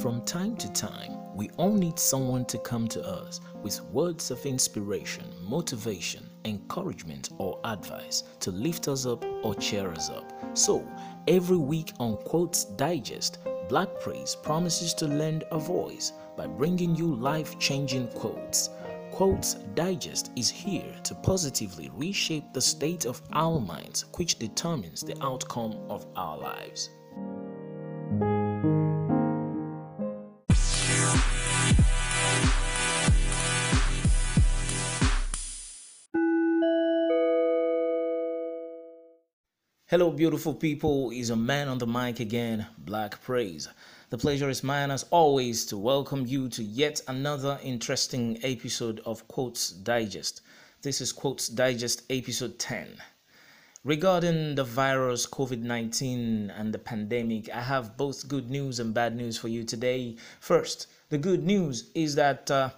From time to time, we all need someone to come to us with words of inspiration, motivation, encouragement, or advice to lift us up or cheer us up. So, every week on Quotes Digest, Black Praise promises to lend a voice by bringing you life-changing quotes. Quotes Digest is here to positively reshape the state of our minds, which determines the outcome of our lives. Hello beautiful people, is a man on the mic again, Black Praise. The pleasure is mine as always to welcome you to yet another interesting episode of Quotes Digest. This is Quotes Digest episode 10. Regarding the virus COVID-19 and the pandemic, I have both good news and bad news for you today. First, the good news is that a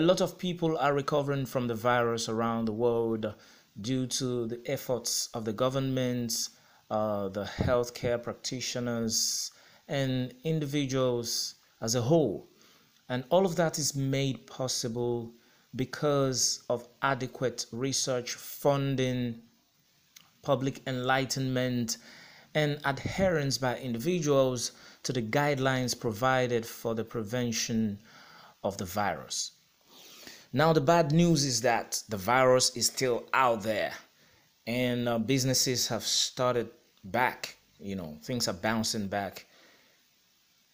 lot of people are recovering from the virus around the world, due to the efforts of the governments, the healthcare practitioners, and individuals as a whole. And all of that is made possible because of adequate research funding, public enlightenment, and adherence by individuals to the guidelines provided for the prevention of the virus. Now, the bad news is that the virus is still out there and businesses have started back. You know, things are bouncing back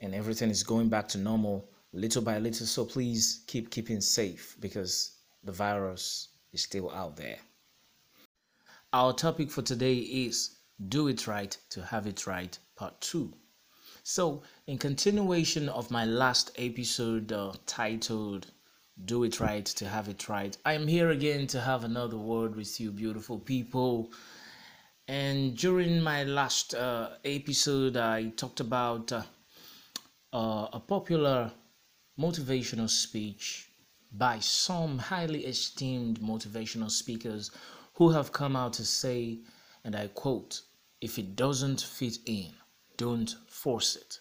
and everything is going back to normal little by little. So please keeping safe because the virus is still out there. Our topic for today is Do It Right to Have It Right Part 2. So in continuation of my last episode titled Do It Right to Have It Right, I am here again to have another word with you beautiful people. And during my last episode, I talked about a popular motivational speech by some highly esteemed motivational speakers who have come out to say, and I quote, "If it doesn't fit in, don't force it."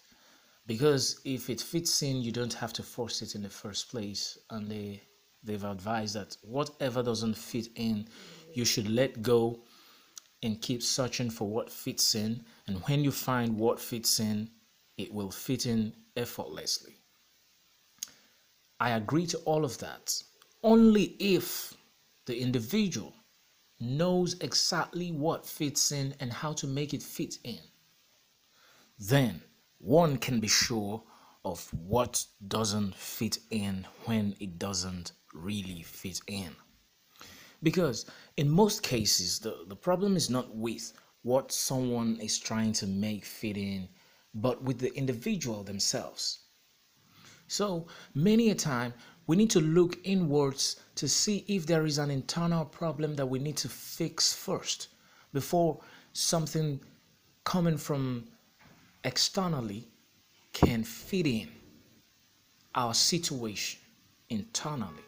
Because if it fits in, you don't have to force it in the first place. And they've advised that whatever doesn't fit in, you should let go and keep searching for what fits in. And when you find what fits in, it will fit in effortlessly. I agree to all of that. Only if the individual knows exactly what fits in and how to make it fit in, then one can be sure of what doesn't fit in when it doesn't really fit in. Because in most cases, the problem is not with what someone is trying to make fit in, but with the individual themselves. So many a time, we need to look inwards to see if there is an internal problem that we need to fix first, before something coming from externally can fit in our situation internally.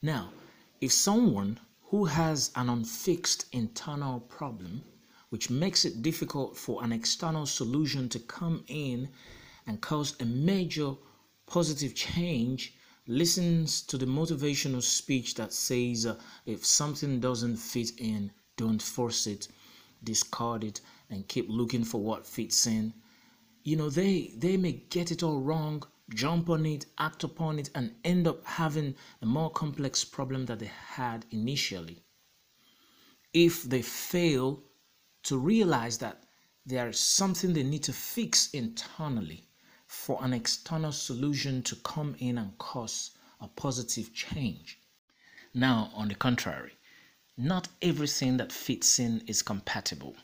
Now, if someone who has an unfixed internal problem, which makes it difficult for an external solution to come in and cause a major positive change, listens to the motivational speech that says, if something doesn't fit in, don't force it, discard it, and keep looking for what fits in, you know, they may get it all wrong, jump on it, act upon it, and end up having a more complex problem that they had initially. If they fail to realize that there is something they need to fix internally for an external solution to come in and cause a positive change. Now, on the contrary, not everything that fits in is compatible.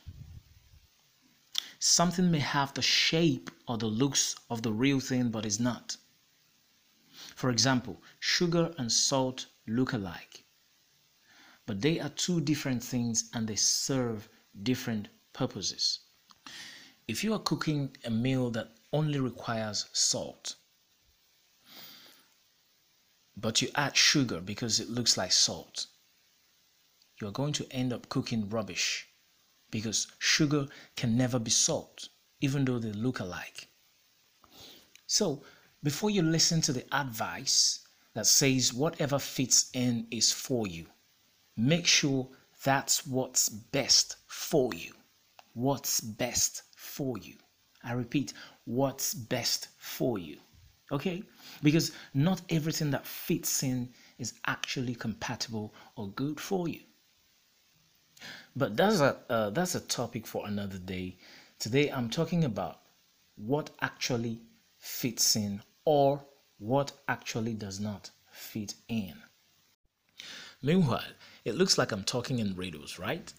Something may have the shape or the looks of the real thing, but is not. For example, sugar and salt look alike, but they are two different things and they serve different purposes. If you are cooking a meal that only requires salt, but you add sugar because it looks like salt, you are going to end up cooking rubbish. Because sugar can never be salt, even though they look alike. So before you listen to the advice that says whatever fits in is for you, make sure that's what's best for you. What's best for you. I repeat, what's best for you. Okay? Because not everything that fits in is actually compatible or good for you. But that's a topic for another day. Today I'm talking about what actually fits in or what actually does not fit in. Meanwhile, it looks like I'm talking in riddles, right?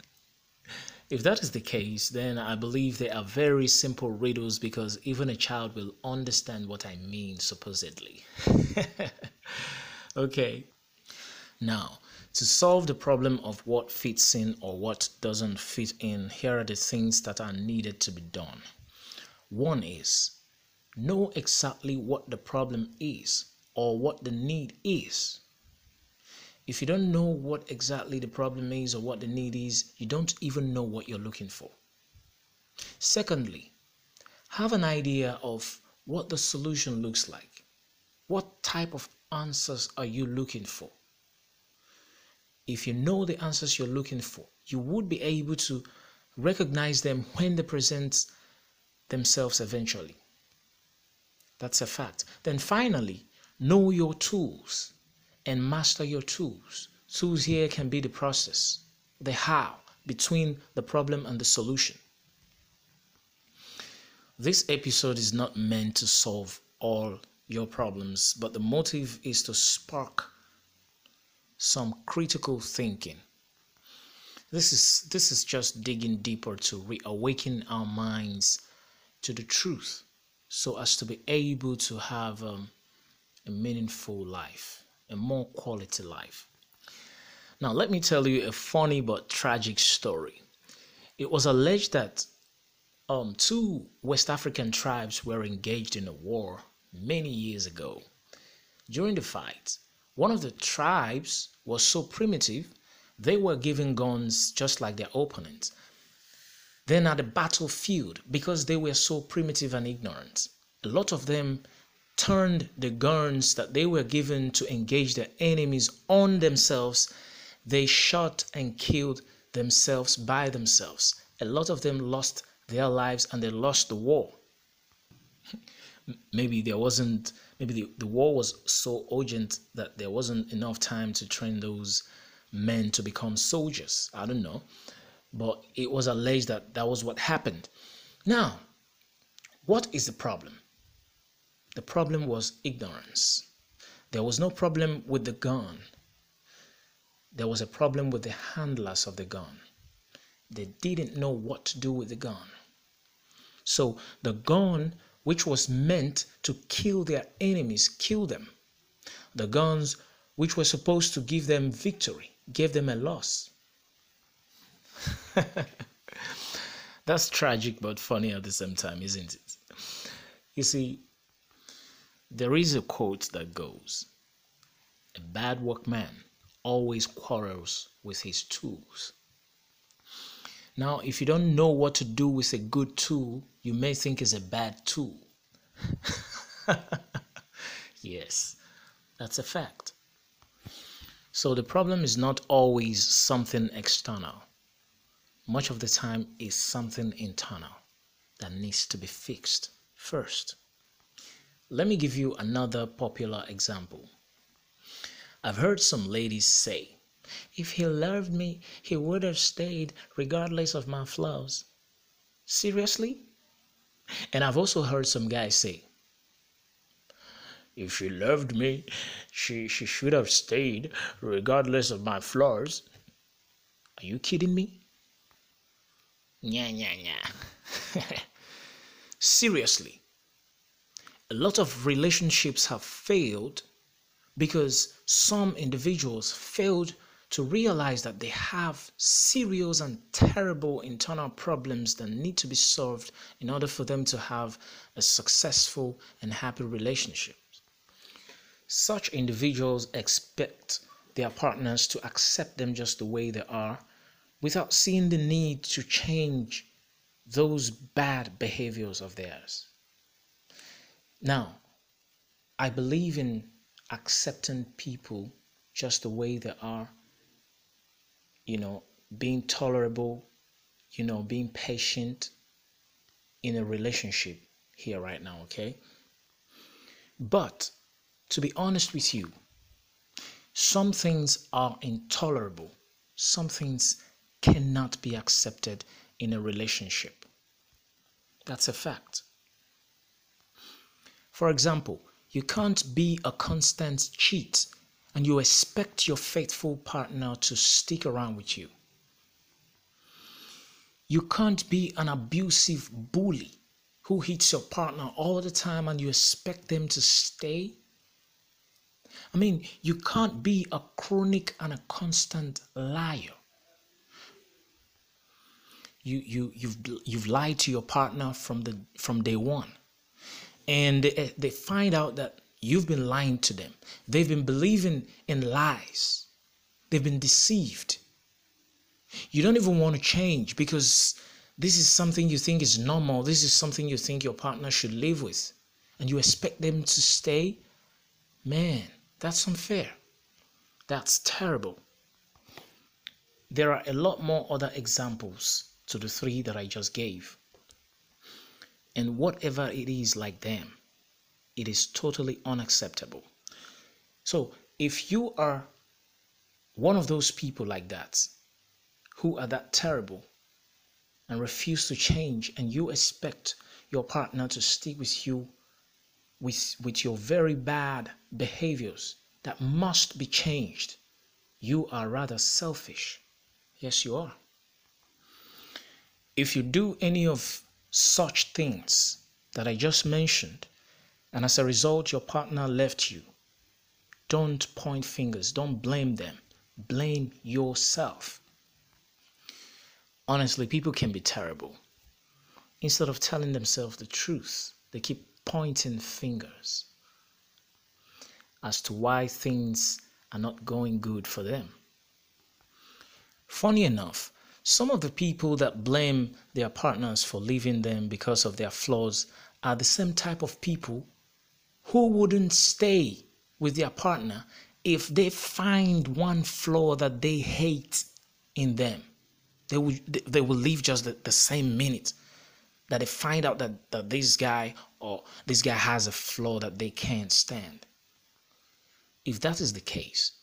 If that is the case, then I believe they are very simple riddles because even a child will understand what I mean, supposedly. Okay. Now, to solve the problem of what fits in or what doesn't fit in, here are the things that are needed to be done. One is, know exactly what the problem is or what the need is. If you don't know what exactly the problem is or what the need is, you don't even know what you're looking for. Secondly, have an idea of what the solution looks like. What type of answers are you looking for? If you know the answers you're looking for, you would be able to recognize them when they present themselves eventually. That's a fact. Then finally, know your tools and master your tools. Tools here can be the process, the how, between the problem and the solution. This episode is not meant to solve all your problems, but the motive is to spark some critical thinking. This is just digging deeper to reawaken our minds to the truth so as to be able to have a meaningful life, a more quality life. Now, let me tell you a funny but tragic story. It was alleged that two West African tribes were engaged in a war many years ago. During the fight, one of the tribes was so primitive, they were given guns just like their opponents. Then at the battlefield, because they were so primitive and ignorant, a lot of them turned the guns that they were given to engage their enemies on themselves. They shot and killed themselves by themselves. A lot of them lost their lives and they lost the war. Maybe the war was so urgent that there wasn't enough time to train those men to become soldiers. I don't know. But it was alleged that that was what happened. Now, what is the problem? The problem was ignorance. There was no problem with the gun. There was a problem with the handlers of the gun. They didn't know what to do with the gun. So the gun, which was meant to kill their enemies, kill them. The guns which were supposed to give them victory, gave them a loss. That's tragic but funny at the same time, isn't it? You see, there is a quote that goes, "A bad workman always quarrels with his tools." Now, if you don't know what to do with a good tool, you may think it's a bad tool. Yes, that's a fact. So the problem is not always something external. Much of the time is something internal that needs to be fixed first. Let me give you another popular example. I've heard some ladies say, "If he loved me, he would have stayed regardless of my flaws." Seriously? And I've also heard some guys say, "If she loved me, she should have stayed regardless of my flaws." Are you kidding me? Nya. Seriously. A lot of relationships have failed because some individuals failed to realize that they have serious and terrible internal problems that need to be solved in order for them to have a successful and happy relationship. Such individuals expect their partners to accept them just the way they are without seeing the need to change those bad behaviors of theirs. Now, I believe in accepting people just the way they are, being tolerable, being patient in a relationship here right now, okay? But to be honest with you, some things are intolerable. Some things cannot be accepted in a relationship. That's a fact. For example, you can't be a constant cheat and you expect your faithful partner to stick around with you. You can't be an abusive bully who hits your partner all the time and you expect them to stay. I mean, you can't be a chronic and a constant liar. You've lied to your partner from day one. And they find out that you've been lying to them. They've been believing in lies. They've been deceived. You don't even want to change because this is something you think is normal. This is something you think your partner should live with. And you expect them to stay? Man, that's unfair. That's terrible. There are a lot more other examples to the three that I just gave. And whatever it is like them, it is totally unacceptable. So if you are one of those people like that, who are that terrible and refuse to change, and you expect your partner to stick with you with your very bad behaviors that must be changed, you are rather selfish. Yes, you are. If you do any of such things that I just mentioned, and as a result your partner left you, don't point fingers, don't blame them, blame yourself. Honestly, people can be terrible. Instead of telling themselves the truth, they keep pointing fingers as to why things are not going good for them. Funny enough, some of the people that blame their partners for leaving them because of their flaws are the same type of people who wouldn't stay with their partner if they find one flaw that they hate in them. They will leave just the same minute that they find out that this guy has a flaw that they can't stand. If that is the case,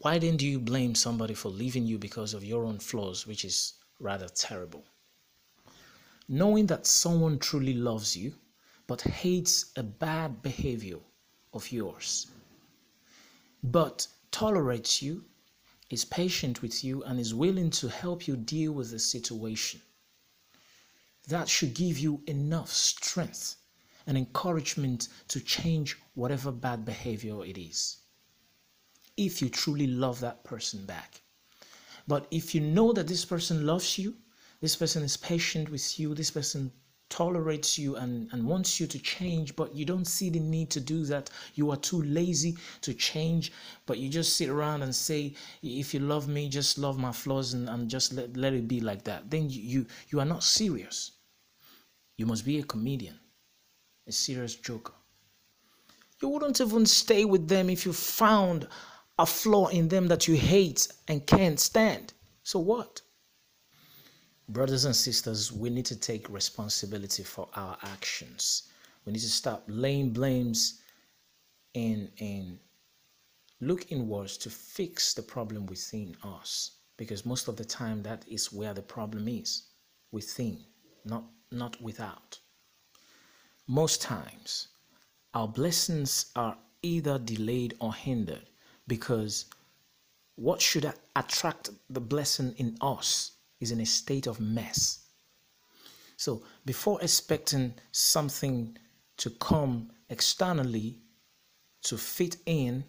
why then do you blame somebody for leaving you because of your own flaws, which is rather terrible? Knowing that someone truly loves you but hates a bad behavior of yours, but tolerates you, is patient with you, and is willing to help you deal with the situation, that should give you enough strength and encouragement to change whatever bad behavior it is, if you truly love that person back. But if you know that this person loves you, this person is patient with you, this person tolerates you and wants you to change, but you don't see the need to do that, you are too lazy to change, but you just sit around and say, if you love me, just love my flaws and just let it be like that, then you are not serious. You must be a comedian, a serious joker. You wouldn't even stay with them if you found a flaw in them that you hate and can't stand. So what? Brothers and sisters, we need to take responsibility for our actions. We need to stop laying blames and look inwards to fix the problem within us. Because most of the time that is where the problem is. Within, not without. Most times, our blessings are either delayed or hindered. Because what should attract the blessing in us is in a state of mess. So before expecting something to come externally to fit in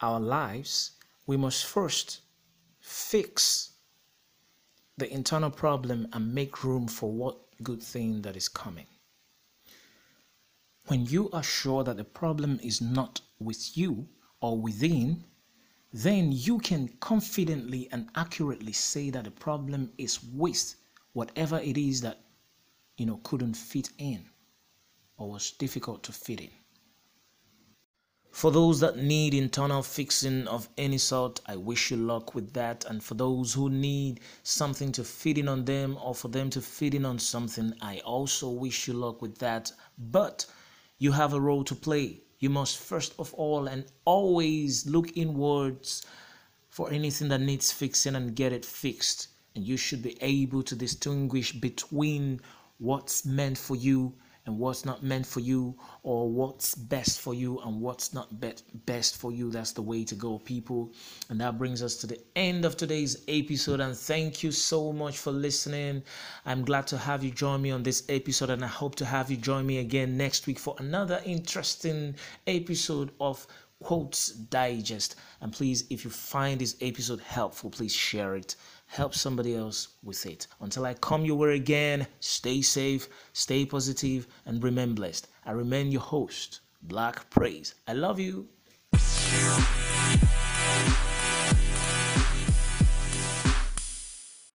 our lives, we must first fix the internal problem and make room for what good thing that is coming. When you are sure that the problem is not with you or within, then you can confidently and accurately say that the problem is with whatever it is that couldn't fit in or was difficult to fit in. For those that need internal fixing of any sort, I wish you luck with that. And for those who need something to fit in on them, or for them to fit in on something, I also wish you luck with that. But you have a role to play. You must first of all and always look inwards for anything that needs fixing and get it fixed. And you should be able to distinguish between what's meant for you and what's not meant for you, or what's best for you and what's not best for you. That's the way to go, people. And that brings us to the end of today's episode. And thank you so much for listening. I'm glad to have you join me on this episode, and I hope to have you join me again next week for another interesting episode of Quotes Digest. And please, if you find this episode helpful, please share it. Help somebody else with it. Until I come your way again, stay safe, stay positive, and remain blessed. I remain your host, Black Praise. I love you.